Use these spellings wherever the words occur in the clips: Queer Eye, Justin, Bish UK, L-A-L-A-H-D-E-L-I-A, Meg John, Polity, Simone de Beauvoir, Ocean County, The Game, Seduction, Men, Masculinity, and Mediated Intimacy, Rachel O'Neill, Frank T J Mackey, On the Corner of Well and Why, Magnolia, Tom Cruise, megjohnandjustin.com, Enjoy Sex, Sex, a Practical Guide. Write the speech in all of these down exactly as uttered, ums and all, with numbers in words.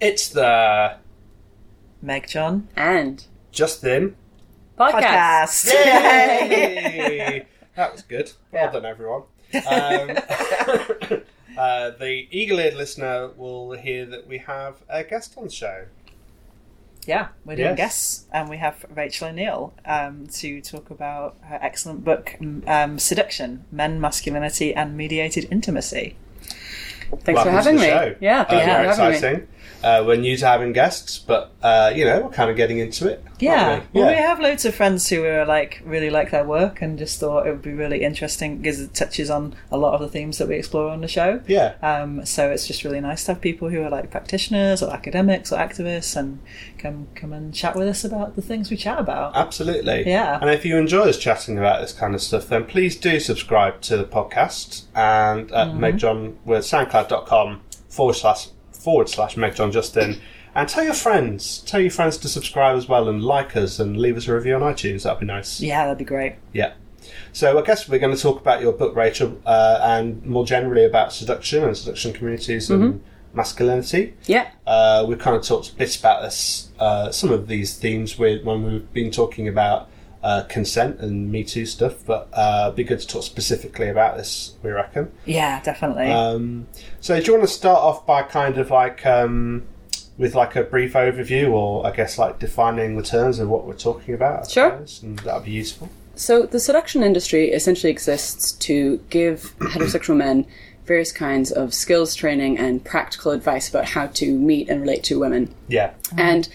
It's the Meg John and Justin podcast. podcast. Yay! That was good. Well yeah. done, everyone. Um, uh, the eagle-eared listener will hear that we have a guest on the show. Yeah, we're doing yes. guests, and we have Rachel O'Neill um, to talk about her excellent book, um, Seduction, Men, Masculinity, and Mediated Intimacy. Thanks Welcome for having me. Show. Yeah, thanks uh, yeah, for exciting. having me. Uh, we're new to having guests, but, uh, you know, we're kind of getting into it. Yeah. We? Well, yeah. we have loads of friends who are like really like their work and just thought it would be really interesting because it touches on a lot of the themes that we explore on the show. Yeah. Um, so it's just really nice to have people who are like practitioners or academics or activists and come, come and chat with us about the things we chat about. Absolutely. Yeah. And if you enjoy us chatting about this kind of stuff, then please do subscribe to the podcast. And at mm-hmm. Meg John, we're soundcloud.com forward slash forward slash Meg John Justin, and tell your friends tell your friends to subscribe as well and like us and leave us a review on iTunes. That'd be nice. Yeah, that'd be great. Yeah. So I guess we're going to talk about your book, Rachel, uh, and more generally about seduction and seduction communities mm-hmm. and masculinity. Yeah. Uh, we've kind of talked a bit about this, uh, some of these themes with, when we've been talking about Uh, consent and Me Too stuff, but uh, it'd be good to talk specifically about this, we reckon. Yeah, definitely. Um, so do you want to start off by kind of like um, with like a brief overview, or I guess like defining the terms of what we're talking about? Sure. And that'd be useful. So the seduction industry essentially exists to give heterosexual men various kinds of skills training and practical advice about how to meet and relate to women. Yeah. Mm-hmm. And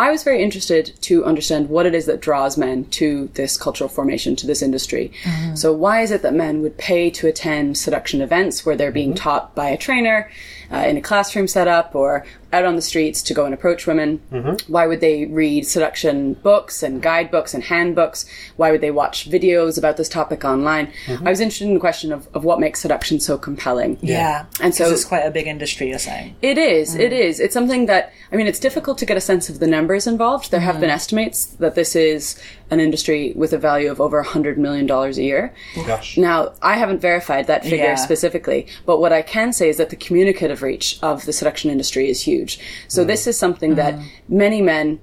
I was very interested to understand what it is that draws men to this cultural formation, to this industry. Mm-hmm. So why is it that men would pay to attend seduction events where they're being mm-hmm. taught by a trainer uh, in a classroom setup or out on the streets to go and approach women? Mm-hmm. Why would they read seduction books and guidebooks and handbooks? Why would they watch videos about this topic online? Mm-hmm. I was interested in the question of, of what makes seduction so compelling. Yeah. And so it's quite a big industry, you're saying. It is. Mm. It is. It's something that, I mean, it's difficult to get a sense of the number involved. There have mm-hmm. been estimates that this is an industry with a value of over one hundred million dollars a year. Gosh. Now, I haven't verified that figure yeah. specifically, but what I can say is that the communicative reach of the seduction industry is huge. So mm. this is something mm. that many men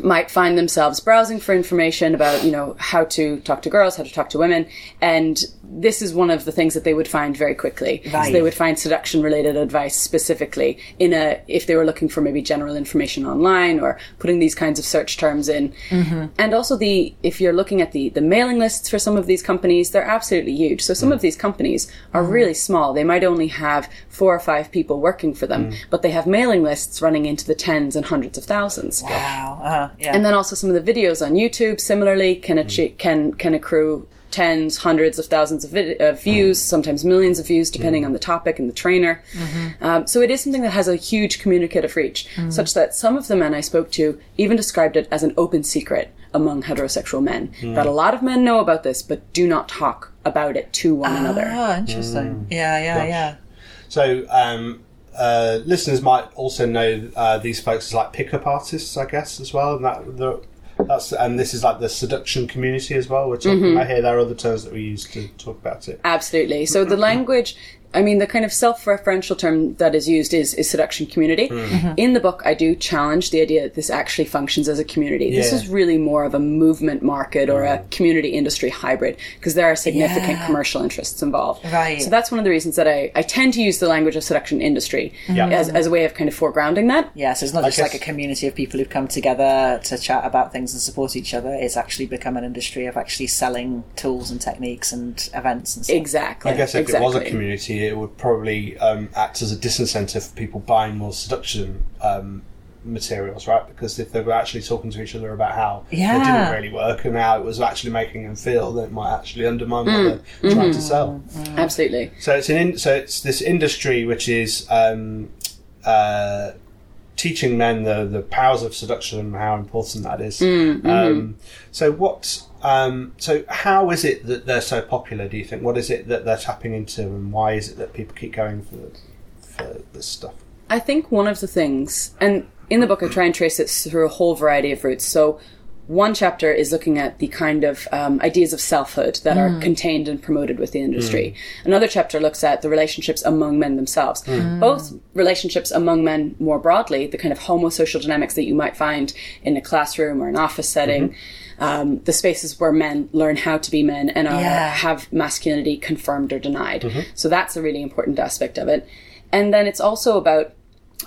might find themselves browsing for information about, you know, how to talk to girls, how to talk to women. And this is one of the things that they would find very quickly. Right. So they would find seduction related advice specifically in a, if they were looking for maybe general information online or putting these kinds of search terms in. Mm-hmm. And also the, if you're looking at the, the mailing lists for some of these companies, they're absolutely huge. So some mm. of these companies are mm. really small. They might only have four or five people working for them, mm. but they have mailing lists running into the tens and hundreds of thousands. Wow. Uh-huh. Yeah. And then also some of the videos on YouTube, similarly, can achieve, can can accrue tens, hundreds of thousands of vid- uh, views, mm. sometimes millions of views, depending mm. on the topic and the trainer. Mm-hmm. Um, so it is something that has a huge communicative reach, mm. such that some of the men I spoke to even described it as an open secret among heterosexual men, mm. that a lot of men know about this, but do not talk about it to one ah, another. Oh, interesting. Mm. Yeah, yeah, Gosh. yeah. So... Um, Uh, listeners might also know uh, these folks as like pickup artists, I guess, as well, and that the, that's and this is like the seduction community as well. We're talking mm-hmm. about here. There are other terms that we use to talk about it. Absolutely. So the language. I mean, the kind of self-referential term that is used is, is seduction community. Mm-hmm. In the book, I do challenge the idea that this actually functions as a community. Yeah. This is really more of a movement market or mm. a community industry hybrid because there are significant yeah. commercial interests involved. Right. So that's one of the reasons that I, I tend to use the language of seduction industry yeah. as, as a way of kind of foregrounding that. Yeah, so it's not just like a community of people who've come together to chat about things and support each other. It's actually become an industry of actually selling tools and techniques and events and stuff. Exactly. I guess if exactly. it was a community, it would probably um, act as a disincentive for people buying more seduction um, materials, right? Because if they were actually talking to each other about how yeah. it didn't really work and how it was actually making them feel, then it might actually undermine mm. what they're mm-hmm. trying to sell. Mm-hmm. Absolutely. So it's an in- so it's this industry which is um, uh, teaching men the, the powers of seduction and how important that is. Mm-hmm. Um, so what... Um, so how is it that they're so popular, do you think? What is it that they're tapping into, and why is it that people keep going for, for this stuff? I think one of the things, and in the book I try and trace it through a whole variety of routes. So one chapter is looking at the kind of um, ideas of selfhood that mm. are contained and promoted with the industry. Mm. Another chapter looks at the relationships among men themselves. Mm. Both relationships among men more broadly, the kind of homosocial dynamics that you might find in a classroom or an office setting, mm-hmm. um, the spaces where men learn how to be men and are, yeah. have masculinity confirmed or denied. Mm-hmm. So that's a really important aspect of it. And then it's also about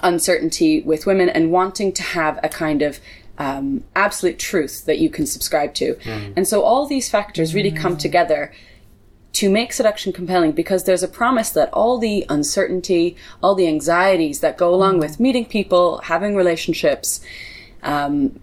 uncertainty with women and wanting to have a kind of Um, absolute truth that you can subscribe to. Mm. And so all these factors really mm. come together to make seduction compelling, because there's a promise that all the uncertainty, all the anxieties that go along mm. with meeting people, having relationships, um,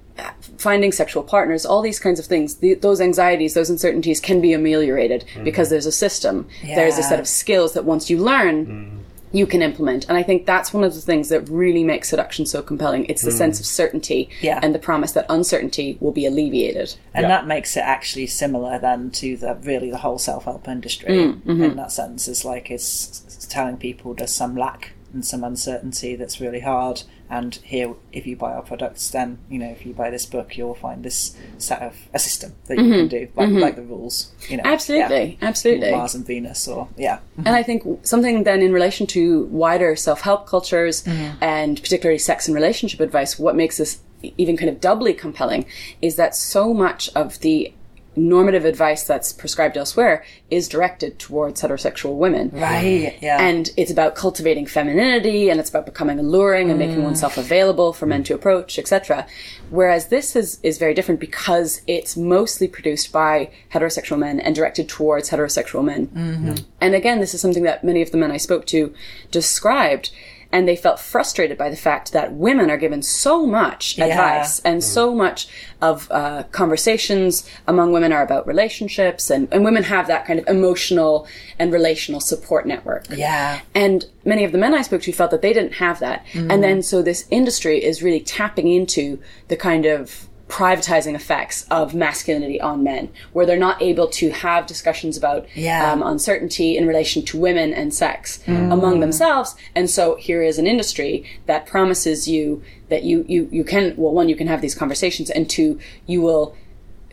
finding sexual partners, all these kinds of things, the, those anxieties, those uncertainties can be ameliorated mm. because there's a system. Yeah. There's a set of skills that once you learn, mm. you can implement. And I think that's one of the things that really makes seduction so compelling. It's the mm. sense of certainty yeah. and the promise that uncertainty will be alleviated. And yeah. that makes it actually similar then to the really the whole self-help industry mm. mm-hmm. in that sense. It's like it's, it's telling people there's some lack and some uncertainty that's really hard. And here, if you buy our products, then, you know, if you buy this book, you'll find this set of a system that you mm-hmm. can do, like, mm-hmm. like the rules, you know. Absolutely, yeah. absolutely. Mars and Venus, or, yeah. And I think something then in relation to wider self-help cultures mm-hmm. and particularly sex and relationship advice, what makes this even kind of doubly compelling is that so much of the normative advice that's prescribed elsewhere is directed towards heterosexual women. Right, yeah. And it's about cultivating femininity, and it's about becoming alluring and mm. making oneself available for men to approach, et cetera. Whereas this is, is very different because it's mostly produced by heterosexual men and directed towards heterosexual men. Mm-hmm. And again, this is something that many of the men I spoke to described, and they felt frustrated by the fact that women are given so much yeah. advice, and mm. so much of uh, conversations among women are about relationships, and, and women have that kind of emotional and relational support network. Yeah. And many of the men I spoke to felt that they didn't have that. Mm. And then so this industry is really tapping into the kind of privatizing effects of masculinity on men, where they're not able to have discussions about yeah. um, uncertainty in relation to women and sex mm. among themselves. And so here is an industry that promises you that you, you, you can, well, one, you can have these conversations, and two, you will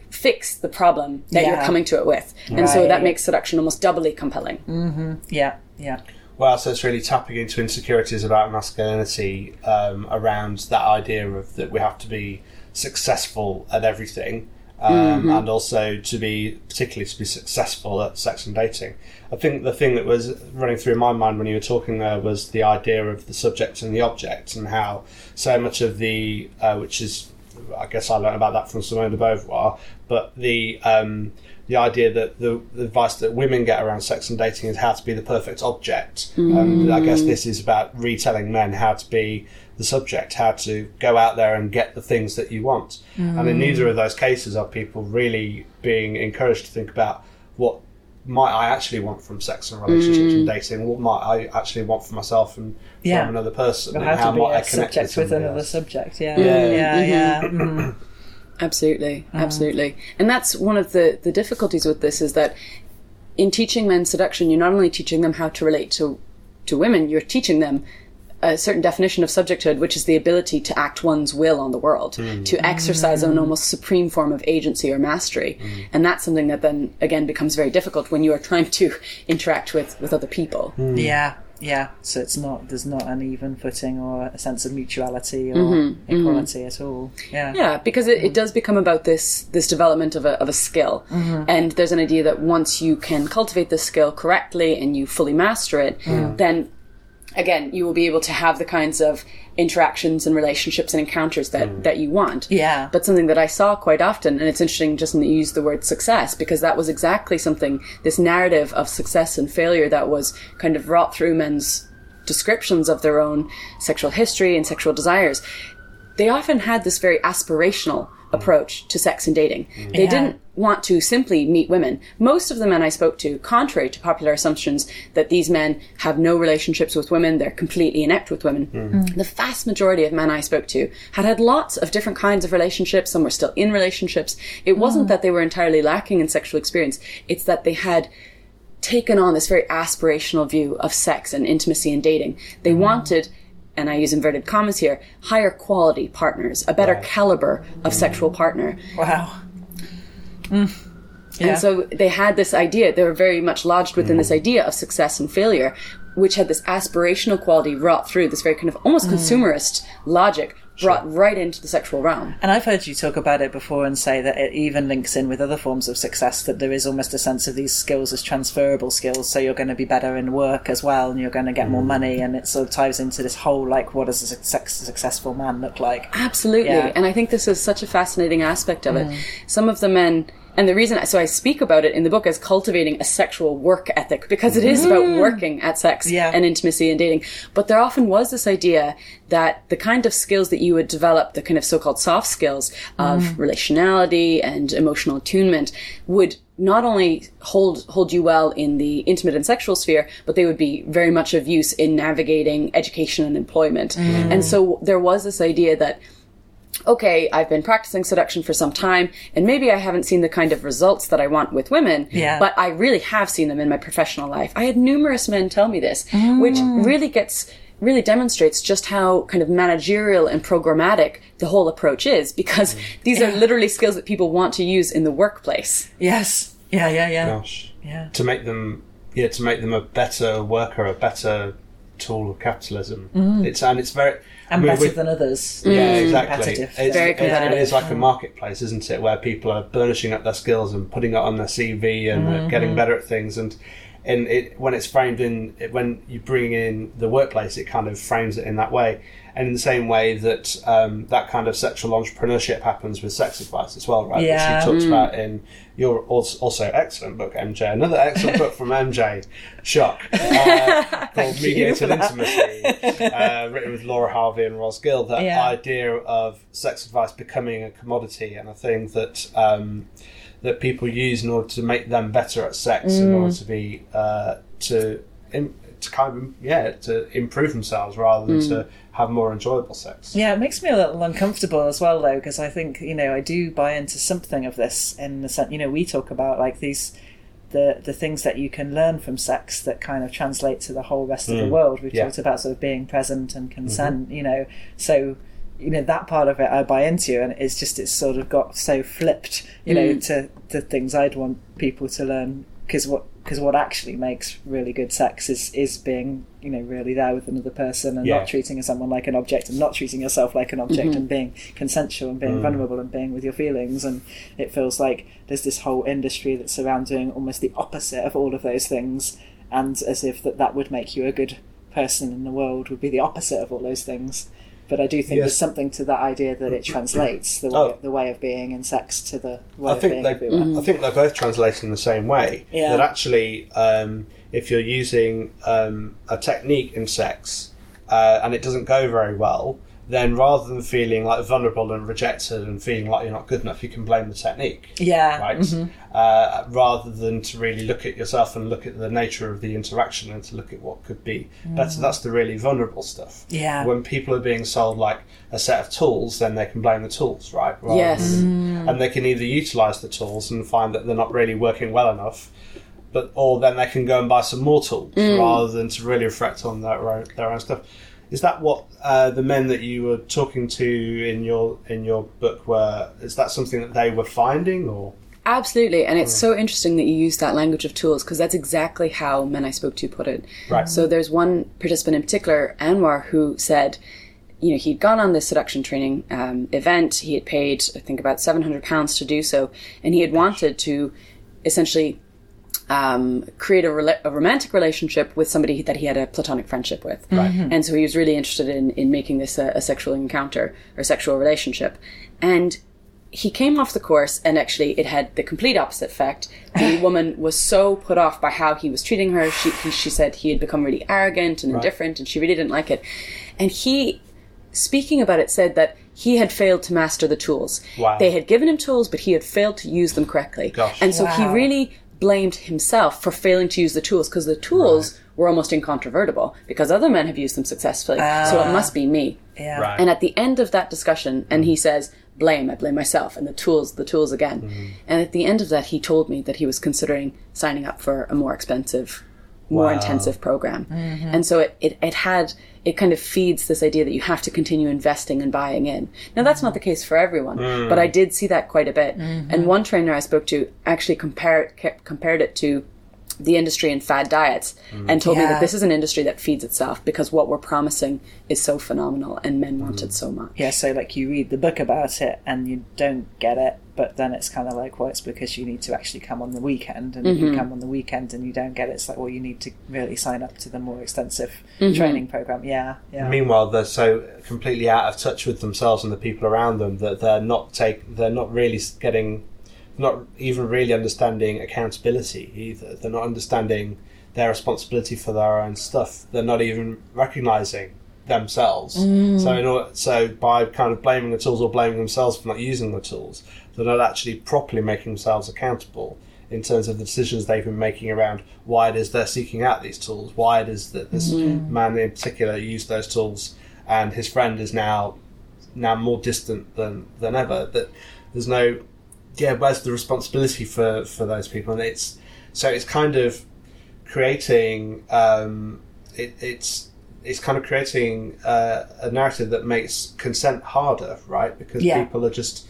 fix the problem that yeah. you're coming to it with. And right. so that makes seduction almost doubly compelling. Mm-hmm. Yeah, yeah. Well, so it's really tapping into insecurities about masculinity um, around that idea of that we have to be successful at everything, um, mm-hmm. and also to be particularly to be successful at sex and dating. I think the thing that was running through my mind when you were talking there was the idea of the subject and the object, and how so much of the uh, which is, I guess I learned about that from Simone de Beauvoir, but the um, the idea that the, the advice that women get around sex and dating is how to be the perfect object. Mm. And I guess this is about retelling men how to be the subject, how to go out there and get the things that you want. Mm. And in neither of those cases are people really being encouraged to think about what might I actually want from sex and relationships mm. and dating, what might I actually want for myself and yeah. from another person, and how, how might I connect subject with, with another else. subject. Yeah, yeah, yeah. yeah. Mm-hmm. yeah. Absolutely, absolutely. And that's one of the, the difficulties with this, is that in teaching men seduction, you're not only teaching them how to relate to, to women, you're teaching them a certain definition of subjecthood, which is the ability to act one's will on the world, mm. to exercise mm. an almost supreme form of agency or mastery. Mm. And that's something that then, again, becomes very difficult when you are trying to interact with, with other people. Mm. Yeah. Yeah, so it's not, there's not an even footing or a sense of mutuality or mm-hmm, equality mm-hmm. at all. Yeah, yeah, because it, mm. it does become about this this development of a of a skill, mm-hmm. and there's an idea that once you can cultivate this skill correctly and you fully master it, mm. then again you will be able to have the kinds of interactions and relationships and encounters that, mm. that you want. Yeah. But something that I saw quite often, and it's interesting, Justin, that you used the word success, because that was exactly something, this narrative of success and failure that was kind of wrought through men's descriptions of their own sexual history and sexual desires. They often had this very aspirational approach to sex and dating. Mm. They yeah. didn't want to simply meet women. Most of the men I spoke to, contrary to popular assumptions that these men have no relationships with women, they're completely inept with women. Mm. Mm. The vast majority of men I spoke to had had lots of different kinds of relationships. Some were still in relationships. It wasn't mm. that they were entirely lacking in sexual experience. It's that they had taken on this very aspirational view of sex and intimacy and dating. They mm. wanted and I use inverted commas here, higher quality partners, a better wow. caliber of sexual partner. Wow. Mm. Yeah. And so they had this idea, they were very much lodged within mm. this idea of success and failure, which had this aspirational quality wrought through, this very kind of almost mm. consumerist logic brought sure. right into the sexual realm. And I've heard you talk about it before and say that it even links in with other forms of success, that there is almost a sense of these skills as transferable skills, so you're going to be better in work as well, and you're going to get mm. more money, and it sort of ties into this whole, like, what does a sex- successful man look like? Absolutely. Yeah. And I think this is such a fascinating aspect of mm. it. Some of the men... And the reason, I, so I speak about it in the book as cultivating a sexual work ethic, because it is about working at sex yeah. and intimacy and dating. But there often was this idea that the kind of skills that you would develop, the kind of so-called soft skills of mm. relationality and emotional attunement, would not only hold hold you well in the intimate and sexual sphere, but they would be very much of use in navigating education and employment. Mm. And so there was this idea that, okay, I've been practicing seduction for some time, and maybe I haven't seen the kind of results that I want with women, yeah. but I really have seen them in my professional life. I had numerous men tell me this, mm. which really gets... really demonstrates just how kind of managerial and programmatic the whole approach is, because mm. these yeah. are literally skills that people want to use in the workplace. Yes. Yeah, yeah, yeah. Gosh. Yeah. To make them, yeah, to make them a better worker, a better tool of capitalism. Mm. It's and it's very and I mean, better than others. Yeah, mm. exactly. Competitive. It's very competitive. It is like a marketplace, isn't it, where people are burnishing up their skills and putting it on their C V and mm-hmm. getting better at things. And and it when it's framed in it, when you bring in the workplace, it kind of frames it in that way. And in the same way that um, that kind of sexual entrepreneurship happens with sex advice as well, right? Yeah. Which you talked mm. about in your also excellent book, M J. Another excellent book from M J, shock, uh, called Mediated Intimacy, uh, written with Laura Harvey and Ros Gill. That yeah. idea of sex advice becoming a commodity and a thing that um, that people use in order to make them better at sex, mm. in order to be uh, to. In, to kind of, yeah, to improve themselves rather than mm. to have more enjoyable sex. Yeah, it makes me a little uncomfortable as well, though, because I think, you know, I do buy into something of this in the sense, you know, we talk about, like, these, the, the things that you can learn from sex that kind of translate to the whole rest mm. of the world. We've yeah. talked about sort of being present and consent, mm-hmm. you know, so... you know, that part of it I buy into, and it's just, it's sort of got so flipped, you know, mm. to the things I'd want people to learn, because what because what actually makes really good sex is is being, you know, really there with another person and yeah. not treating someone like an object and not treating yourself like an object, mm-hmm. and being consensual and being mm. vulnerable and being with your feelings. And it feels like there's this whole industry that's around doing almost the opposite of all of those things, and as if that, that would make you a good person in the world would be the opposite of all those things. But I do think yes. there's something to that idea that it translates the way, oh. the way of being in sex to the way I think of being they, everywhere. I think they're both translated in the same way. Yeah. That actually, um, if you're using um, a technique in sex uh, and it doesn't go very well, then rather than feeling like vulnerable and rejected and feeling like you're not good enough, you can blame the technique. Yeah. Right? Mm-hmm. Uh, rather than to really look at yourself and look at the nature of the interaction and to look at what could be mm. better. That's the really vulnerable stuff. Yeah. When people are being sold like a set of tools, then they can blame the tools, right? Rather yes. than, mm. and they can either utilise the tools and find that they're not really working well enough, but or then they can go and buy some more tools mm. rather than to really reflect on their own, their own stuff. Is that what uh, the men that you were talking to in your in your book were? Is that something that they were finding, or? Absolutely, and it's mm. so interesting that you use that language of tools, because that's exactly how men I spoke to put it. Right. So there's one participant in particular, Anwar, who said, you know, he'd gone on this seduction training um, event. He had paid, I think, about seven hundred pounds to do so, and he had wanted to essentially. Um, create a, rela- a romantic relationship with somebody that he had a platonic friendship with. Right. Mm-hmm. And so he was really interested in, in making this a, a sexual encounter or sexual relationship. And he came off the course, and actually it had the complete opposite effect. The woman was so put off by how he was treating her. She, he, she said he had become really arrogant and right. indifferent, and she really didn't like it. And he, speaking about it, said that he had failed to master the tools. Wow. They had given him tools, but he had failed to use them correctly. Gosh. And so wow. he really... blamed himself for failing to use the tools, because the tools right. were almost incontrovertible, because other men have used them successfully. Uh, so it must be me. Yeah. Right. And at the end of that discussion, and he says, blame, I blame myself, and the tools, the tools again. Mm. And at the end of that, he told me that he was considering signing up for a more expensive more wow. intensive program. Mm-hmm. And so it, it, it had, it kind of feeds this idea that you have to continue investing and buying in. Now, that's mm-hmm. not the case for everyone, mm-hmm. but I did see that quite a bit. Mm-hmm. And one trainer I spoke to actually compared, compared it to the industry and fad diets mm. and told yeah. me that this is an industry that feeds itself because what we're promising is so phenomenal and men mm. want it so much. Yeah, so like you read the book about it and you don't get it, but then it's kind of like, well, it's because you need to actually come on the weekend and mm-hmm. you come on the weekend and you don't get it. It's like, well, you need to really sign up to the more extensive mm-hmm. training program. Yeah, yeah. Meanwhile, they're so completely out of touch with themselves and the people around them that they're not take, they're not really getting... not even really understanding accountability either. They're not understanding their responsibility for their own stuff. They're not even recognizing themselves. Mm. So in order, so by kind of blaming the tools or blaming themselves for not using the tools, they're not actually properly making themselves accountable in terms of the decisions they've been making around why it is they're seeking out these tools, why it is that this mm. man in particular used those tools and his friend is now now more distant than, than ever. That there's no... yeah, where's the responsibility for, for those people? And it's so it's kind of creating um, it, it's it's kind of creating uh, a narrative that makes consent harder, right? Because yeah. people are just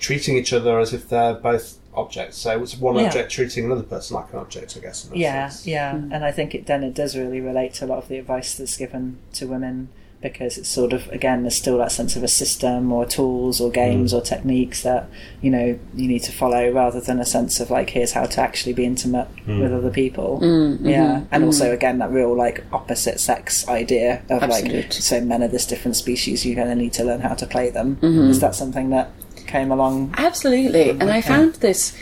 treating each other as if they're both objects. So it's one yeah. object treating another person like an object, I guess. In yeah, sense. yeah, mm. and I think it then it does really relate to a lot of the advice that's given to women. Because it's sort of, again, there's still that sense of a system or tools or games mm. or techniques that, you know, you need to follow rather than a sense of, like, here's how to actually be intimate mm. with other people. Mm, mm-hmm, yeah. And mm. also, again, that real, like, opposite sex idea of, Absolute. like, so men are this different species, you're going to need to learn how to play them. Mm-hmm. Is that something that came along? Absolutely. And I found this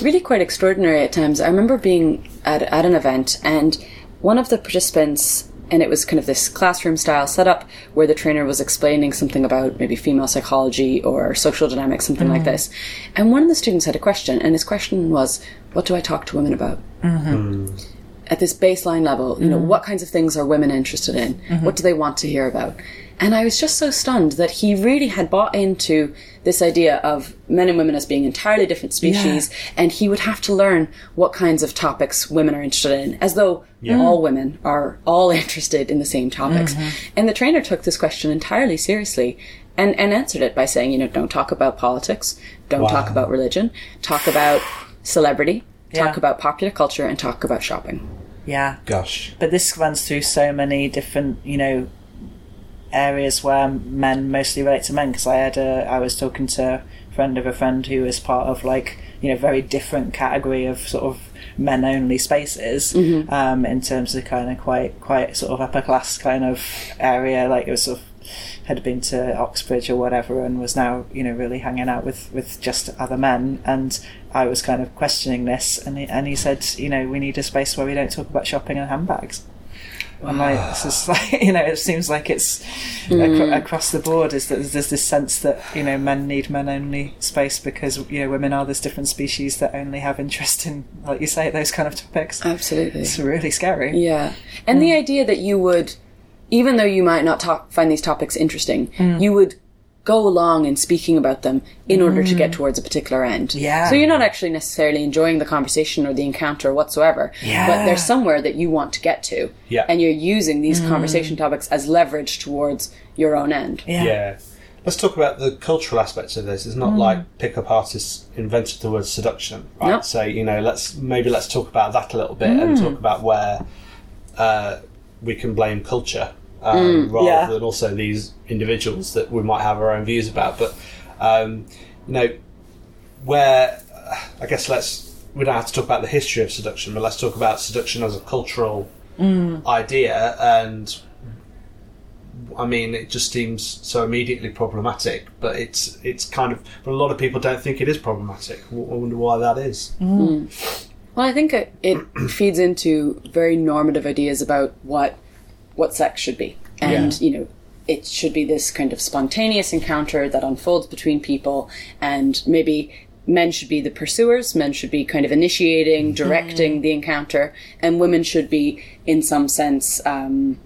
really quite extraordinary at times. I remember being at, at an event and one of the participants... and it was kind of this classroom style setup where the trainer was explaining something about maybe female psychology or social dynamics, something mm-hmm. like this. And one of the students had a question, and his question was, what do I talk to women about? Mm-hmm. Mm. At this baseline level, you mm-hmm. know, what kinds of things are women interested in? Mm-hmm. What do they want to hear about? And I was just so stunned that he really had bought into this idea of men and women as being entirely different species, yeah. and he would have to learn what kinds of topics women are interested in, as though yeah. all women are all interested in the same topics. Mm-hmm. And the trainer took this question entirely seriously and, and answered it by saying, you know, don't talk about politics, don't wow. talk about religion, talk about celebrity, yeah. talk about popular culture, and talk about shopping. Yeah. Gosh. But this runs through so many different, you know, areas where men mostly relate to men, because I had a I was talking to a friend of a friend who is part of, like, you know, very different category of sort of men only spaces, mm-hmm. um, in terms of kind of quite quite sort of upper class kind of area, like it was sort of had been to Oxbridge or whatever and was now, you know, really hanging out with, with just other men. And I was kind of questioning this, and he, and he said, you know, we need a space where we don't talk about shopping and handbags. I'm like, this is like, you know, it seems like it's mm. ac- across the board is that there's this sense that, you know, men need men only space because, you know, women are this different species that only have interest in, like you say, those kind of topics. Absolutely. It's really scary. Yeah. And mm. the idea that you would, even though you might not talk, find these topics interesting, mm. you would go along in speaking about them in order mm. to get towards a particular end. Yeah. So you're not actually necessarily enjoying the conversation or the encounter whatsoever, yeah. but there's somewhere that you want to get to, yeah. and you're using these mm. conversation topics as leverage towards your own end. Yeah. yeah. Let's talk about the cultural aspects of this. It's not mm. like pickup artists invented the word seduction, right? Nope. So, you know, let's maybe let's talk about that a little bit mm. and talk about where uh, we can blame culture. Um, mm, rather yeah. than also these individuals that we might have our own views about. But, um, you know, where, uh, I guess let's, we don't have to talk about the history of seduction, but let's talk about seduction as a cultural mm. idea. And, I mean, it just seems so immediately problematic, but it's it's kind of, but a lot of people don't think it is problematic. I wonder why that is. Mm. Well, I think it, it feeds into very normative ideas about what what sex should be. And, yeah. you know, it should be this kind of spontaneous encounter that unfolds between people, and maybe men should be the pursuers, men should be kind of initiating, directing mm. the encounter, and women should be, in some sense, um,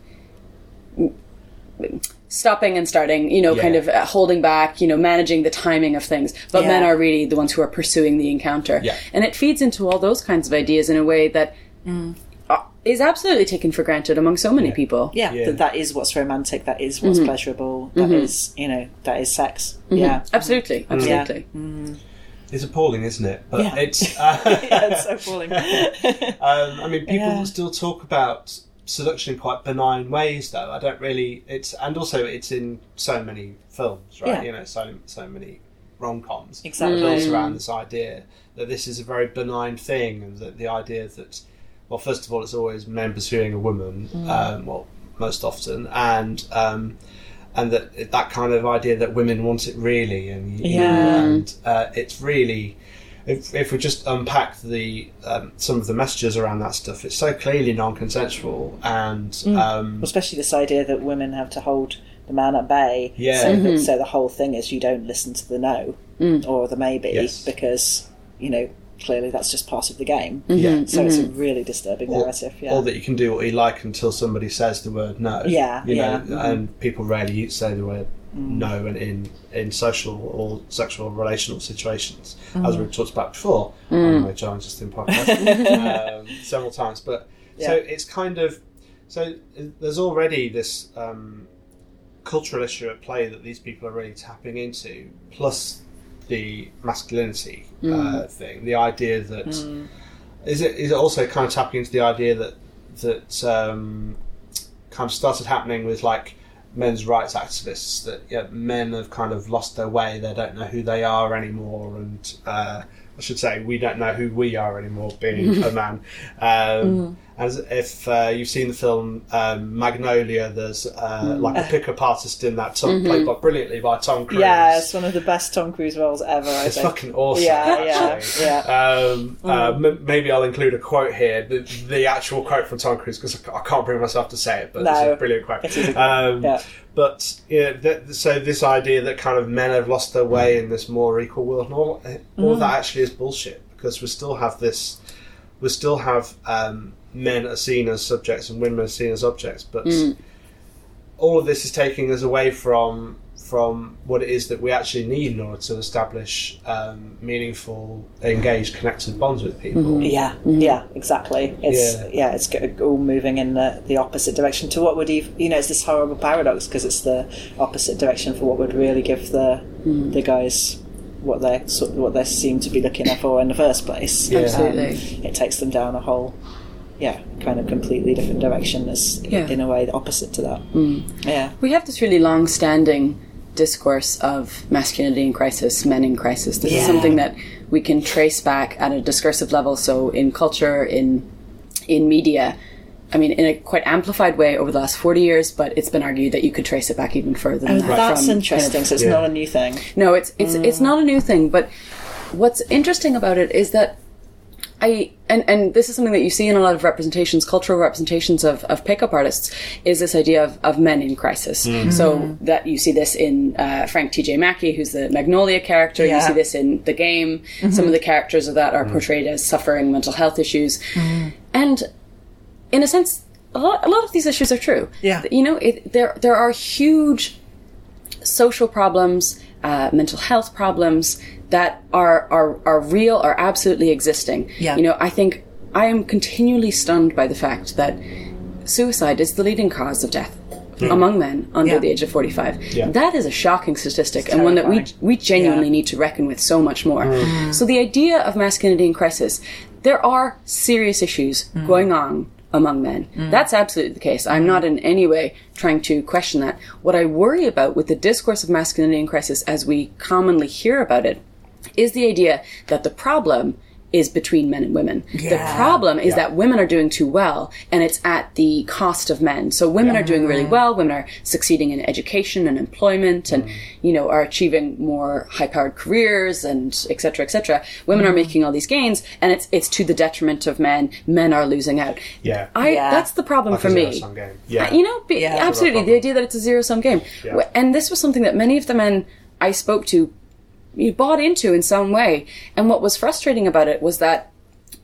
stopping and starting, you know, yeah. kind of holding back, you know, managing the timing of things. But yeah. men are really the ones who are pursuing the encounter. Yeah. And it feeds into all those kinds of ideas in a way that... Mm. is absolutely taken for granted among so many yeah. people. Yeah, yeah. That, that is what's romantic, that is what's mm-hmm. pleasurable, that mm-hmm. is, you know, that is sex. Mm-hmm. Yeah. Absolutely, absolutely. Yeah. Mm-hmm. It's appalling, isn't it? But yeah. It's, uh, yeah, it's appalling. um, I mean, people yeah. still talk about seduction in quite benign ways, though. I don't really... It's And also, it's in so many films, right? Yeah. You know, so so many rom-coms. Exactly. Built around this idea that this is a very benign thing, and that the idea that, well, first of all, it's always men pursuing a woman, mm. um, well, most often, and... Um, And that that kind of idea that women want it really, and you yeah. know, and uh, it's really, if, if we just unpack the um, some of the messages around that stuff, it's so clearly non-consensual, and mm. um, especially this idea that women have to hold the man at bay. Yeah. So, mm-hmm. that, so the whole thing is you don't listen to the no mm. or the maybe yes. because you know. Clearly that's just part of the game. Yeah. So mm-hmm. it's a really disturbing or, narrative. Yeah. Or that you can do what you like until somebody says the word no. Yeah. You yeah. know, mm-hmm. and people rarely say the word mm. no in, in in social or sexual relational situations, mm. as we've talked about before mm. on my John Justin podcast um, several times. But yeah. so it's kind of so there's already this um, cultural issue at play that these people are really tapping into, plus the masculinity mm. uh, thing, the idea that mm. is it is it also kind of tapping into the idea that that um, kind of started happening with like men's rights activists, that yeah, men have kind of lost their way, they don't know who they are anymore, and uh, I should say we don't know who we are anymore, being a man. Um, mm. As if uh, you've seen the film um, Magnolia, there's uh, mm. like a pickup artist in that, Tom, mm-hmm. played by, brilliantly by Tom Cruise. Yeah, it's one of the best Tom Cruise roles ever. I it's think. Fucking awesome. Yeah, actually. yeah, yeah. Um, mm. uh, m- maybe I'll include a quote here, the, the actual quote from Tom Cruise, because I can't bring myself to say it, but no, it's a brilliant quote. It is a um, yeah. But yeah, th- so this idea that kind of men have lost their way mm. in this more equal world, and all, all mm. that actually is bullshit, because we still have this, we still have. Um, men are seen as subjects and women are seen as objects, but mm. all of this is taking us away from from what it is that we actually need in order to establish um, meaningful, engaged, connected bonds with people. Mm-hmm. Yeah, mm-hmm. yeah, exactly. It's yeah, yeah it's all moving in the, the opposite direction to what would even, you know, it's this horrible paradox because it's the opposite direction for what would really give the mm. the guys what they what they seem to be looking for in the first place. Yeah. Absolutely, um, it takes them down a hole. Yeah, kind of completely different direction that's yeah. in a way the opposite to that. Mm. Yeah, we have this really long-standing discourse of masculinity in crisis, men in crisis. This yeah. is something that we can trace back at a discursive level. So in culture, in in media, I mean, in a quite amplified way over the last forty years, but it's been argued that you could trace it back even further than oh, that. That's from, interesting. Kind of, so it's yeah. not a new thing. No, it's it's mm. it's not a new thing. But what's interesting about it is that I and, and this is something that you see in a lot of representations, cultural representations of, of pickup artists, is this idea of, of men in crisis. Mm. So that you see this in uh, Frank T J Mackey, who's the Magnolia character. Yeah. You see this in The Game. Mm-hmm. Some of the characters of that are mm. portrayed as suffering mental health issues. Mm. And in a sense, a lot, a lot of these issues are true. Yeah. You know, it, there there are huge social problems, uh, mental health problems, that are, are, are real, are absolutely existing. Yeah. You know, I think I am continually stunned by the fact that suicide is the leading cause of death mm. among men under yeah. the age of forty-five. Yeah. That is a shocking statistic, it's and terrifying. One that we we genuinely yeah. need to reckon with so much more. Mm. So the idea of masculinity in crisis, there are serious issues mm. going on among men. Mm. That's absolutely the case. I'm not in any way trying to question that. What I worry about with the discourse of masculinity in crisis as we commonly hear about it is the idea that the problem is between men and women. Yeah. The problem is yeah. that women are doing too well, and it's at the cost of men. So women yeah. are doing really well, women are succeeding in education and employment and, mm. you know, are achieving more high-powered careers and et cetera, et cetera. Women mm. are making all these gains, and it's it's to the detriment of men. Men are losing out. Yeah. I yeah. That's the problem like for me. Zero-sum game. Yeah. You know, yeah. absolutely, the idea that it's a zero-sum game. Yeah. And this was something that many of the men I spoke to you bought into in some way. And what was frustrating about it was that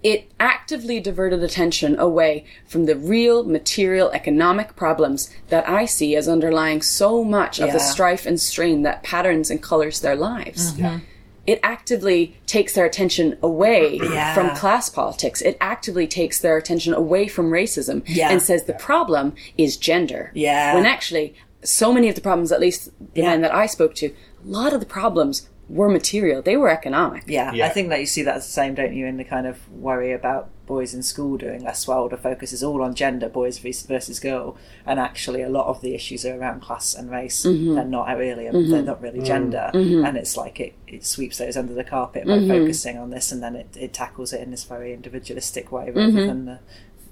it actively diverted attention away from the real material economic problems that I see as underlying so much yeah. of the strife and strain that patterns and colors their lives. Mm-hmm. Yeah. it actively takes their attention away yeah. from class politics. It actively takes their attention away from racism yeah. and says the problem is gender. Yeah. When actually, so many of the problems, at least the yeah. men that I spoke to, a lot of the problems were material. They were economic. Yeah. yeah. I think that you see that as the same, don't you, in the kind of worry about boys in school doing less well. The focus is all on gender, boys versus girl, and actually a lot of the issues are around class and race. Mm-hmm. They're not really, mm-hmm. they're not really mm-hmm. gender, mm-hmm. and it's like it, it sweeps those under the carpet by mm-hmm. focusing on this, and then it, it tackles it in this very individualistic way rather mm-hmm. than the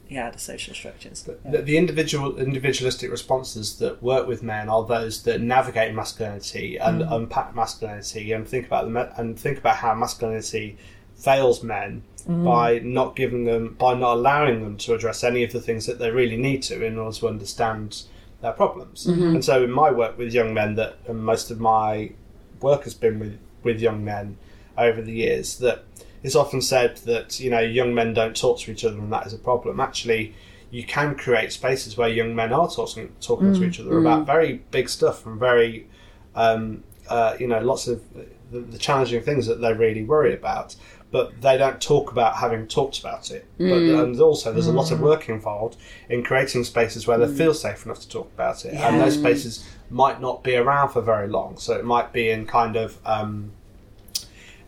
yeah the social structures. Yeah. The, the individual individualistic responses that work with men are those that navigate masculinity and mm-hmm. unpack masculinity and think about them and think about how masculinity fails men. Mm. By not giving them, by not allowing them to address any of the things that they really need to in order to understand their problems. Mm-hmm. And so in my work with young men, that and most of my work has been with, with young men over the years, that it's often said that, you know, young men don't talk to each other and that is a problem. Actually, you can create spaces where young men are talking, talking mm. to each other mm. about very big stuff and very, um, uh, you know, lots of the, the challenging things that they really worry about. But they don't talk about having talked about it. Mm. But, and also, there's a lot of work involved in creating spaces where they mm. feel safe enough to talk about it. Yeah. And those spaces might not be around for very long. So it might be in kind of um,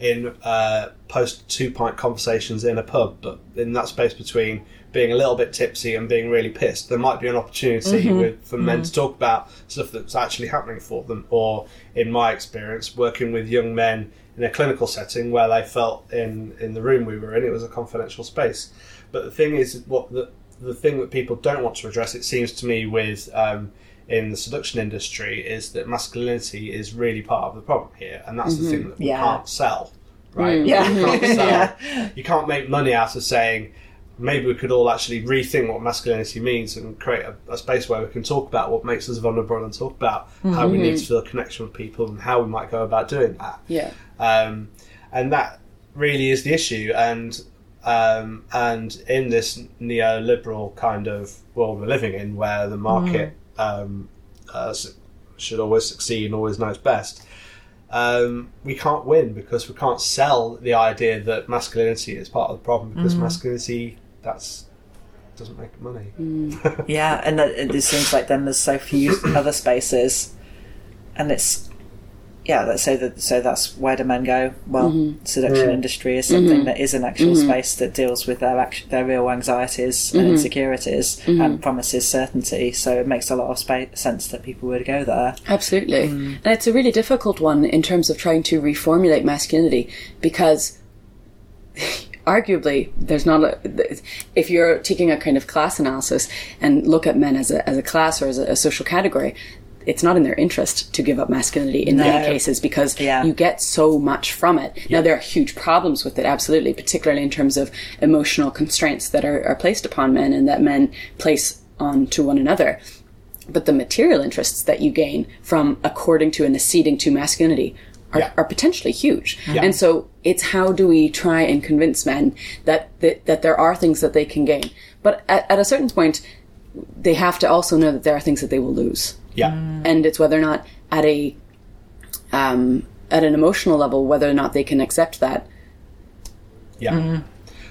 in uh, post two-pint conversations in a pub. But in that space between being a little bit tipsy and being really pissed, there might be an opportunity mm-hmm. with, for mm-hmm. men to talk about stuff that's actually happening for them. Or, in my experience, working with young men in a clinical setting where they felt in, in the room we were in, it was a confidential space. But the thing is, what the the thing that people don't want to address, it seems to me, with um, in the seduction industry, is that masculinity is really part of the problem here, and that's mm-hmm. the thing that we yeah. can't sell, right? Mm. Yeah. You can't sell. yeah. You can't make money out of saying, maybe we could all actually rethink what masculinity means and create a, a space where we can talk about what makes us vulnerable and talk about mm-hmm. how we need to feel a connection with people and how we might go about doing that. Yeah. Um, and that really is the issue. And um, and in this neoliberal kind of world we're living in, where the market mm-hmm. um, uh, should always succeed and always knows best, Um, we can't win because we can't sell the idea that masculinity is part of the problem, because mm. masculinity that's doesn't make money. Mm. yeah, and it, it seems like then there's so few other spaces, and it's yeah. That, so that so that's where do men go? Well, mm-hmm. seduction yeah. industry is something mm-hmm. that is an actual mm-hmm. space that deals with their act- their real anxieties mm-hmm. and insecurities mm-hmm. and promises certainty. So it makes a lot of spa- sense that people would go there. Absolutely, mm. and it's a really difficult one in terms of trying to reformulate masculinity, because arguably there's not a, if you're taking a kind of class analysis and look at men as a as a class or as a, a social category, it's not in their interest to give up masculinity in no. many cases, because yeah. you get so much from it. Yeah. Now, there are huge problems with it, absolutely, particularly in terms of emotional constraints that are, are placed upon men and that men place on to one another. But the material interests that you gain from according to and acceding to masculinity are, yeah. are potentially huge. Yeah. And so it's how do we try and convince men that, that, that there are things that they can gain. But at, at a certain point, they have to also know that there are things that they will lose. Yeah, and it's whether or not at a um, at an emotional level, whether or not they can accept that. Yeah,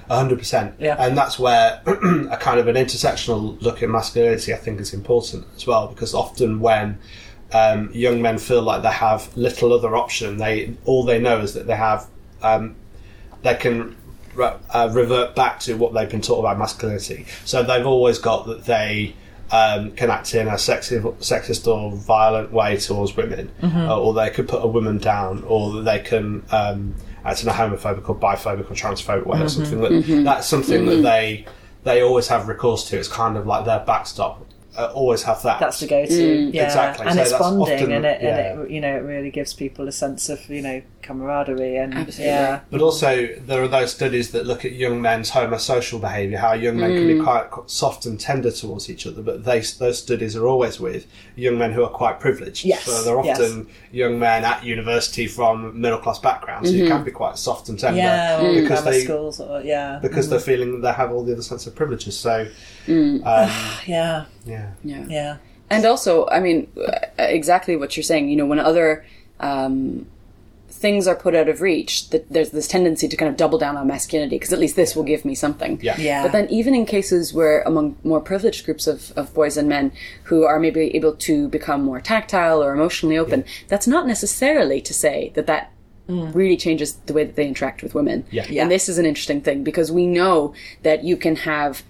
a hundred percent. Yeah, and that's where a kind of an intersectional look at masculinity, I think, is important as well, because often when um, young men feel like they have little other option, they all they know is that they have um, they can re- uh, revert back to what they've been taught about masculinity. So they've always got that they. Um, can act in a sexist, sexist or violent way towards women, mm-hmm. uh, or they could put a woman down, or they can um, act in a homophobic or biphobic or transphobic way, mm-hmm. or something. That, mm-hmm. That's something mm-hmm. that they they always have recourse to. It's kind of like their backstop. Uh, always have that. That's the go-to. Mm. Yeah, exactly. And so it's that's bonding, often, and it, yeah. and it you know it really gives people a sense of you know camaraderie and Absolutely. yeah. But also there are those studies that look at young men's homosocial behaviour, how young men mm. can be quite soft and tender towards each other. But they, those studies are always with young men who are quite privileged. Yes, so they're often yes. young men at university from middle class backgrounds mm-hmm. who can be quite soft and tender. Yeah, or because mm. they schools or, yeah because mm. they're feeling they have all the other sense of privileges. So mm. um, yeah. Yeah. yeah, yeah, and also, I mean, exactly what you're saying. You know, when other um, things are put out of reach, that there's this tendency to kind of double down on masculinity because at least this will give me something. Yeah. Yeah. But then even in cases where among more privileged groups of, of boys and men who are maybe able to become more tactile or emotionally open, yeah. that's not necessarily to say that that Mm. really changes the way that they interact with women. Yeah. Yeah. And this is an interesting thing because we know that you can have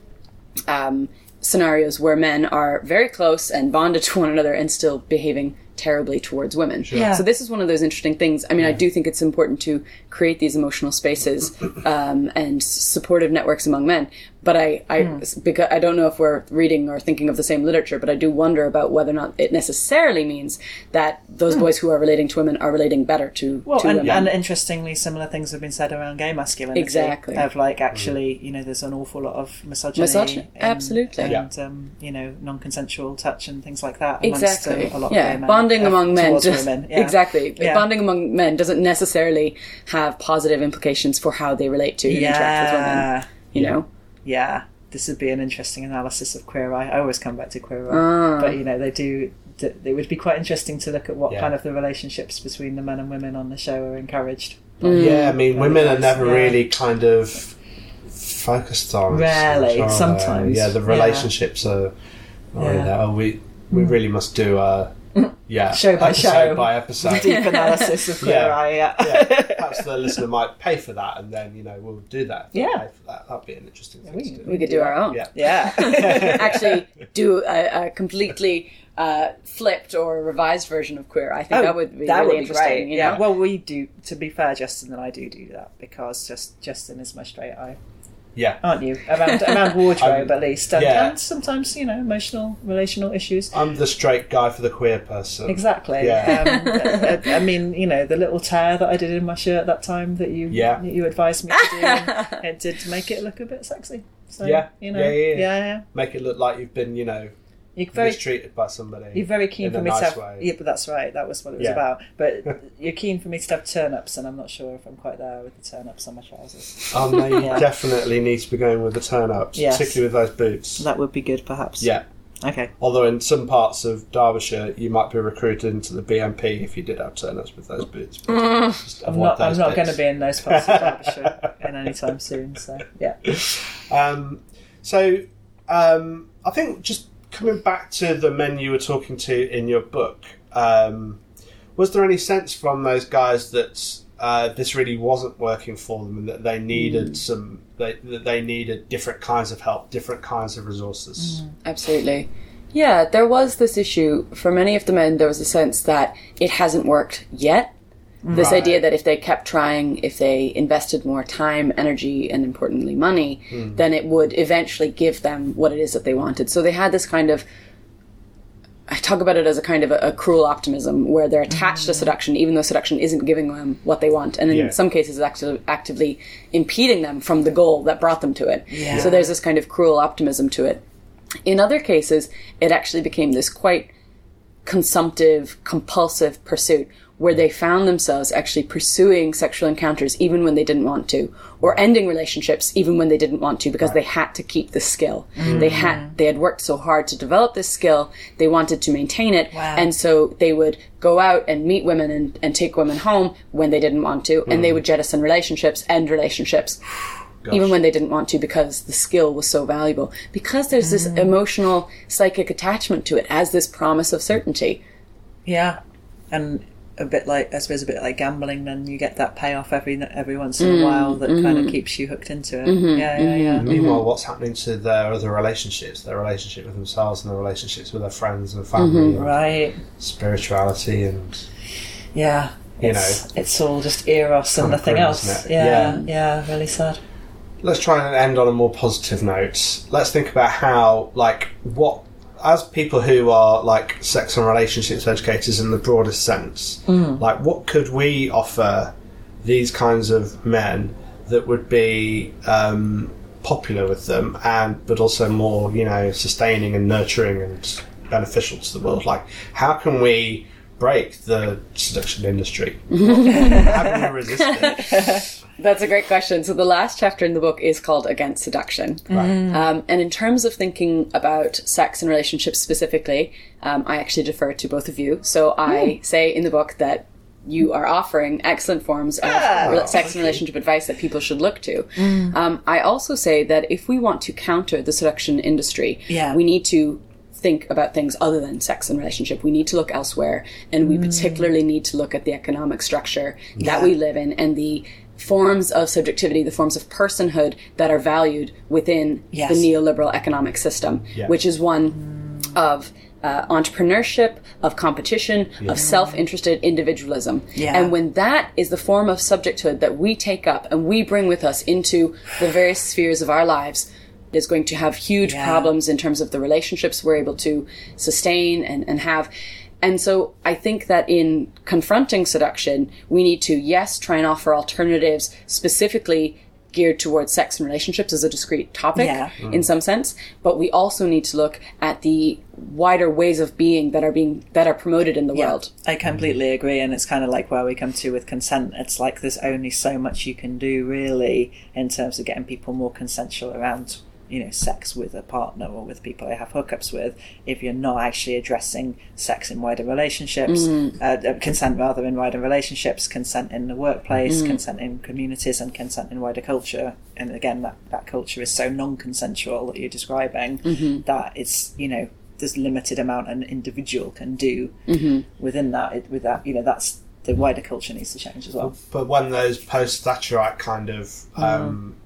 um, scenarios where men are very close and bonded to one another and still behaving terribly towards women. Sure. Yeah. So this is one of those interesting things. I mean, yeah. I do think it's important to create these emotional spaces um, and supportive networks among men. But I, I, mm. because I don't know if we're reading or thinking of the same literature, but I do wonder about whether or not it necessarily means that those mm. boys who are relating to women are relating better to, well, to and, women. And interestingly, similar things have been said around gay masculinity. Exactly. Of like, actually, you know, there's an awful lot of misogyny. Misogyny, and, absolutely. And, yeah. um, you know, non-consensual touch and things like that. Amongst exactly. A, a lot yeah. of gay men. Bonding uh, among men. Just, women. Yeah. Exactly. Yeah. Bonding among men doesn't necessarily have positive implications for how they relate to and yeah. interact with women. You yeah. know? Yeah, this would be an interesting analysis of Queer Eye. I always come back to Queer Eye. Uh, but, you know, they do... It would be quite interesting to look at what yeah. kind of the relationships between the men and women on the show are encouraged. Mm. Yeah, I mean, women are never yeah. really kind of focused on... Rarely, so sometimes. Yeah, the relationships yeah. are... are yeah. there. Oh, we, we really must do a... Yeah, show by episode show. By episode. Deep analysis of Queer yeah. Eye, yeah. yeah. Perhaps the listener might pay for that and then, you know, we'll do that. Yeah. That would be an interesting thing yeah, we, to do. We could do our own. Yeah. yeah. Actually, do a, a completely uh, flipped or revised version of Queer Eye. I think oh, that would be that really would be interesting. Great. You know? Yeah. Well, we do, to be fair, Justin and I do do that because just Justin is my straight eye. Yeah, aren't you? Around, around wardrobe, I'm, at least, and, yeah. and sometimes, you know, emotional, relational issues. I'm the straight guy for the queer person. Exactly. Yeah. Um, I, I mean, you know, the little tear that I did in my shirt that time that you yeah. that you advised me to do, and it did make it look a bit sexy. So, yeah. You know, yeah, yeah, yeah. yeah, yeah. Make it look like you've been, you know. You're very, mistreated by somebody. You're very keen for me nice to have... Way. Yeah, but that's right. That was what it was yeah. about. But you're keen for me to have turn-ups, and I'm not sure if I'm quite there with the turn-ups on my trousers. Oh, no, you yeah. definitely need to be going with the turn-ups, yes. particularly with those boots. That would be good, perhaps. Yeah. Okay. Although in some parts of Derbyshire, you might be recruited into the B M P if you did have turn-ups with those boots. Mm. I'm not, I'm not going to be in those parts of Derbyshire in any time soon, so, yeah. Um, so, um, I think just... Coming back to the men you were talking to in your book, um, was there any sense from those guys that uh, this really wasn't working for them and that they needed mm. some, they, that they needed different kinds of help, different kinds of resources? Mm, absolutely. Yeah, there was this issue. For many of the men, there was a sense that it hasn't worked yet. This right. idea that if they kept trying, if they invested more time, energy, and importantly money, mm. then it would eventually give them what it is that they wanted. So they had this kind of, I talk about it as a kind of a, a cruel optimism where they're attached mm. to seduction, even though seduction isn't giving them what they want. And in yeah. some cases, it's acti- actively impeding them from the goal that brought them to it. Yeah. So there's this kind of cruel optimism to it. In other cases, it actually became this quite consumptive, compulsive pursuit where they found themselves actually pursuing sexual encounters even when they didn't want to, or ending relationships even when they didn't want to, because right. they had to keep the skill. Mm. They had they had worked so hard to develop this skill, they wanted to maintain it, wow. and so they would go out and meet women and, and take women home when they didn't want to, mm. and they would jettison relationships, end relationships, Gosh. even when they didn't want to, because the skill was so valuable. Because there's mm. this emotional, psychic attachment to it as this promise of certainty. Yeah, and... a bit like, I suppose, a bit like gambling, then you get that payoff every every once in a while that mm-hmm. kind of keeps you hooked into it. Mm-hmm. Yeah, yeah, yeah. Mm-hmm. Meanwhile, what's happening to their other relationships, their relationship with themselves and their relationships with their friends and family? Mm-hmm. And right. spirituality and... Yeah. You it's, know. It's all just eros and nothing else. Yeah, yeah, yeah, really sad. Let's try and end on a more positive note. Let's think about how, like, what... as people who are like sex and relationships educators in the broadest sense, mm. like what could we offer these kinds of men that would be um, popular with them and but also more, you know, sustaining and nurturing and beneficial to the world? Like, how can we break the seduction industry? How can we resist it? That's a great question. So the last chapter in the book is called Against Seduction. Right. Mm. Um, and in terms of thinking about sex and relationships specifically, um, I actually defer to both of you. So I mm. say in the book that you are offering excellent forms of oh, sex okay. and relationship advice that people should look to. Mm. Um, I also say that if we want to counter the seduction industry, yeah. we need to think about things other than sex and relationship. We need to look elsewhere, and we mm. particularly need to look at the economic structure yeah. that we live in and the forms of subjectivity, the forms of personhood that are valued within yes. the neoliberal economic system, yeah. which is one of uh, entrepreneurship, of competition, yeah. of self-interested individualism. Yeah. And when that is the form of subjecthood that we take up and we bring with us into the various spheres of our lives, is going to have huge yeah. problems in terms of the relationships we're able to sustain and, and have. And so I think that in confronting seduction, we need to, yes, try and offer alternatives specifically geared towards sex and relationships as a discrete topic yeah. mm. in some sense. But we also need to look at the wider ways of being that are being that are promoted in the yeah, world. I completely mm. agree. And it's kind of like where we come to with consent. It's like there's only so much you can do really in terms of getting people more consensual around, you know, sex with a partner or with people I have hookups with, if you're not actually addressing sex in wider relationships, mm. uh, consent rather in wider relationships, consent in the workplace, mm. consent in communities, and consent in wider culture. And again, that, that culture is so non-consensual that you're describing mm-hmm. that it's, you know, there's limited amount an individual can do mm-hmm. within that, it, with that, you know, that's the wider culture needs to change as well. But when there's post-Thatcherite kind of... Um, mm.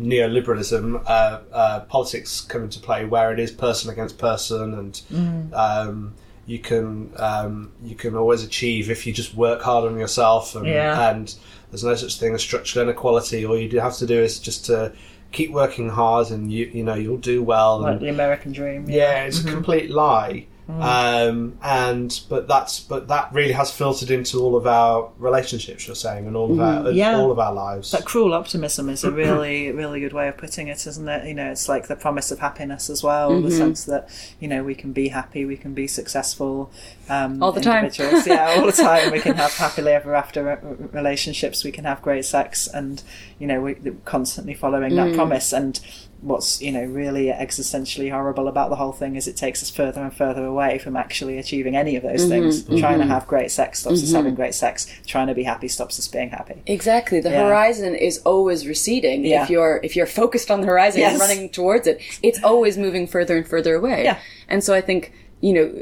neoliberalism, uh, uh, politics come into play where it is person against person, and mm. um, you can um, you can always achieve if you just work hard on yourself, and, yeah. and there's no such thing as structural inequality. All you have to do is just to keep working hard, and you you know you'll do well. Like and, the American dream. Yeah, yeah it's mm-hmm. a complete lie. Mm. Um, and but that's but that really has filtered into all of our relationships, you're saying, and all of our mm, yeah. all of our lives. But cruel optimism is a really really good way of putting it, isn't it? You know, it's like the promise of happiness as well, mm-hmm. the sense that, you know, we can be happy, we can be successful, um, all the time, yeah, all the time. We can have happily ever after re- relationships. We can have great sex, and you know, we, we're constantly following that mm. promise. And what's, you know, really existentially horrible about the whole thing is it takes us further and further away from actually achieving any of those mm-hmm, things. Mm-hmm. Trying to have great sex stops mm-hmm. us having great sex. Trying to be happy stops us being happy. Exactly. The yeah. horizon is always receding. Yeah. If you're if you're focused on the horizon yes. and running towards it, it's always moving further and further away. Yeah. And so I think, you know,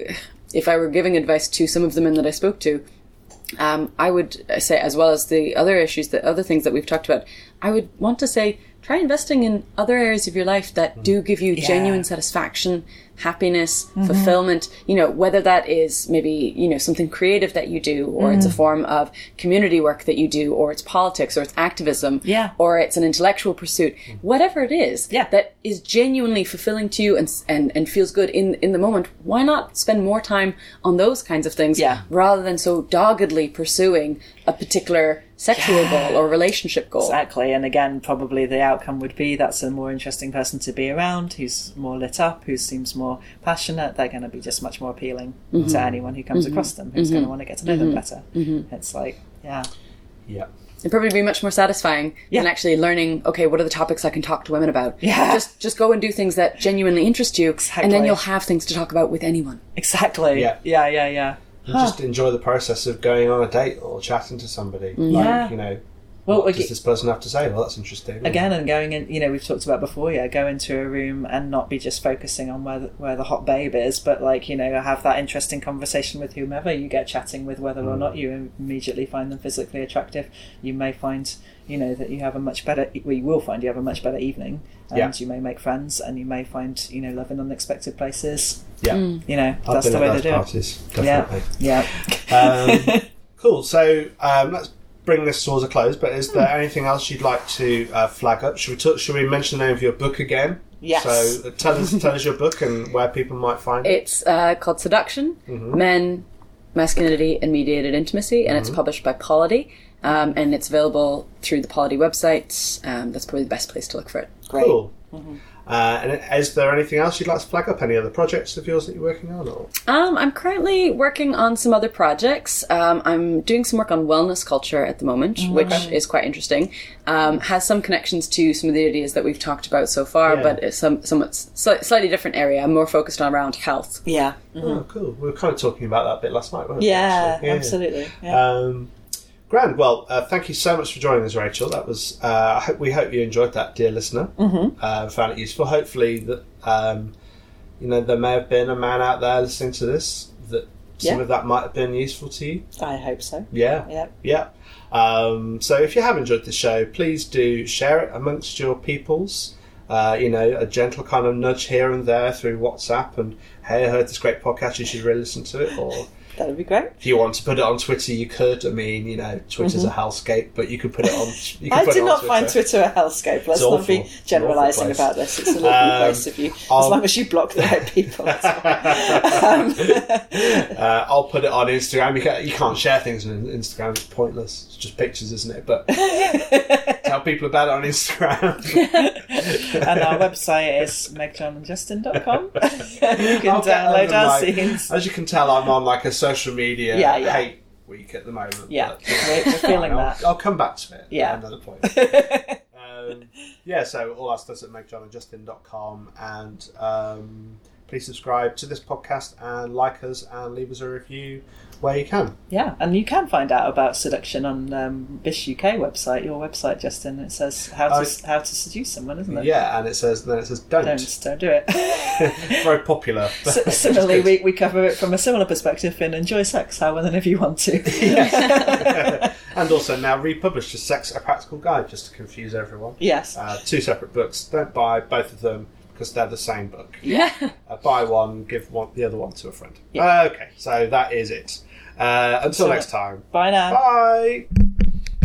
if I were giving advice to some of the men that I spoke to, um, I would say, as well as the other issues, the other things that we've talked about, I would want to say, try investing in other areas of your life that do give you yeah. genuine satisfaction, happiness, mm-hmm. fulfillment, you know, whether that is maybe, you know, something creative that you do, or mm. it's a form of community work that you do, or it's politics, or it's activism, yeah. or it's an intellectual pursuit, whatever it is yeah. that is genuinely fulfilling to you and and, and feels good in, in the moment. Why not spend more time on those kinds of things yeah. rather than so doggedly pursuing a particular sexual yeah. goal or relationship goal? Exactly. And again, probably the outcome would be that's a more interesting person to be around, who's more lit up, who seems more passionate. They're going to be just much more appealing mm-hmm. to anyone who comes mm-hmm. across them, who's mm-hmm. going to want to get to know mm-hmm. them better. Mm-hmm. It's like, yeah. Yeah. It'd probably be much more satisfying yeah. than actually learning, okay, what are the topics I can talk to women about? Yeah. Just just go and do things that genuinely interest you, exactly. and then you'll have things to talk about with anyone. Exactly. Yeah, yeah, yeah, yeah. Huh. Just enjoy the process of going on a date or chatting to somebody. Yeah. Like, you know, well, what does okay. this person have to say? Well, that's interesting. Again, and going in, you know, we've talked about before, yeah, go into a room and not be just focusing on where the, where the hot babe is, but like, you know, have that interesting conversation with whomever you get chatting with, whether mm. or not you immediately find them physically attractive. You may find, you know, that you have a much better, well, you will find you have a much better evening, and yeah. you may make friends, and you may find, you know, love in unexpected places. Yeah. Mm. You know, I've that's the way they do parties, it. Definitely. Yeah. Yeah. Um, cool. So um, let's bring this towards a close, but is there mm. anything else you'd like to uh, flag up? Should we talk, should we mention the name of your book again? Yes. So uh, tell us tell us your book and where people might find it. It's uh, called Seduction, mm-hmm. Men, Masculinity, and Mediated Intimacy, and mm-hmm. it's published by Polity. Um, and it's available through the Polity website. Um, that's probably the best place to look for it. Great. Cool. Mm-hmm. Uh, and is there anything else you'd like to flag up? Any other projects of yours that you're working on? Or? Um, I'm currently working on some other projects. Um, I'm doing some work on wellness culture at the moment, mm-hmm. which is quite interesting. Um, has some connections to some of the ideas that we've talked about so far, yeah. but it's some somewhat sli- slightly different area. I'm more focused on around health. Yeah. Mm-hmm. Oh, cool. We were kind of talking about that a bit last night, weren't yeah, we? Yeah, absolutely. Yeah. Um, Grand. Well, uh, thank you so much for joining us, Rachel. That was. Uh, I hope we hope you enjoyed that, dear listener. Mm-hmm. Uh, found it useful. Hopefully, that um, you know there may have been a man out there listening to this that some yeah. of that might have been useful to you. I hope so. Yeah. Yeah. Yeah. Um, so, if you have enjoyed the show, please do share it amongst your peoples. Uh, you know, a gentle kind of nudge here and there through WhatsApp, and hey, I heard this great podcast. You should really listen to it. Or that would be great. If you want to put it on Twitter, you could. I mean, you know, Twitter's mm-hmm. a hellscape, but you could put it on. You I put do it not on Twitter. Find Twitter a hellscape. Let's not be generalising about this. It's a lovely um, place of you, as I'll... long as you block the right people. um. uh, I'll put it on Instagram. You can't, you can't share things on Instagram. It's pointless. It's just pictures, isn't it? But tell people about it on Instagram. And our website is meg john and justin dot com. You can I'll download our like, scenes. As you can tell, I'm on like a social media yeah, yeah. hate week at the moment. Yeah, but, yeah we're feeling I'll, that. I'll come back to it yeah. at another point. um, yeah, so all our stuff's at meg john and justin dot com, and um, please subscribe to this podcast and like us and leave us a review where you can. Yeah, and you can find out about seduction on um, Bish U K website, your website, Justin. It says how to oh, how to seduce someone, isn't it? Yeah, and it says then it says don't don't, don't do it. Very popular. S- similarly, we, we cover it from a similar perspective in Enjoy Sex, how and if you want to. Yes. And also now republished as Sex, a Practical Guide, just to confuse everyone. Yes, uh, two separate books. Don't buy both of them, because they're the same book. Yeah. Uh, buy one, give one the other one to a friend. Yeah. Uh, okay, so that is it. Uh, until so next time. Bye now. Bye.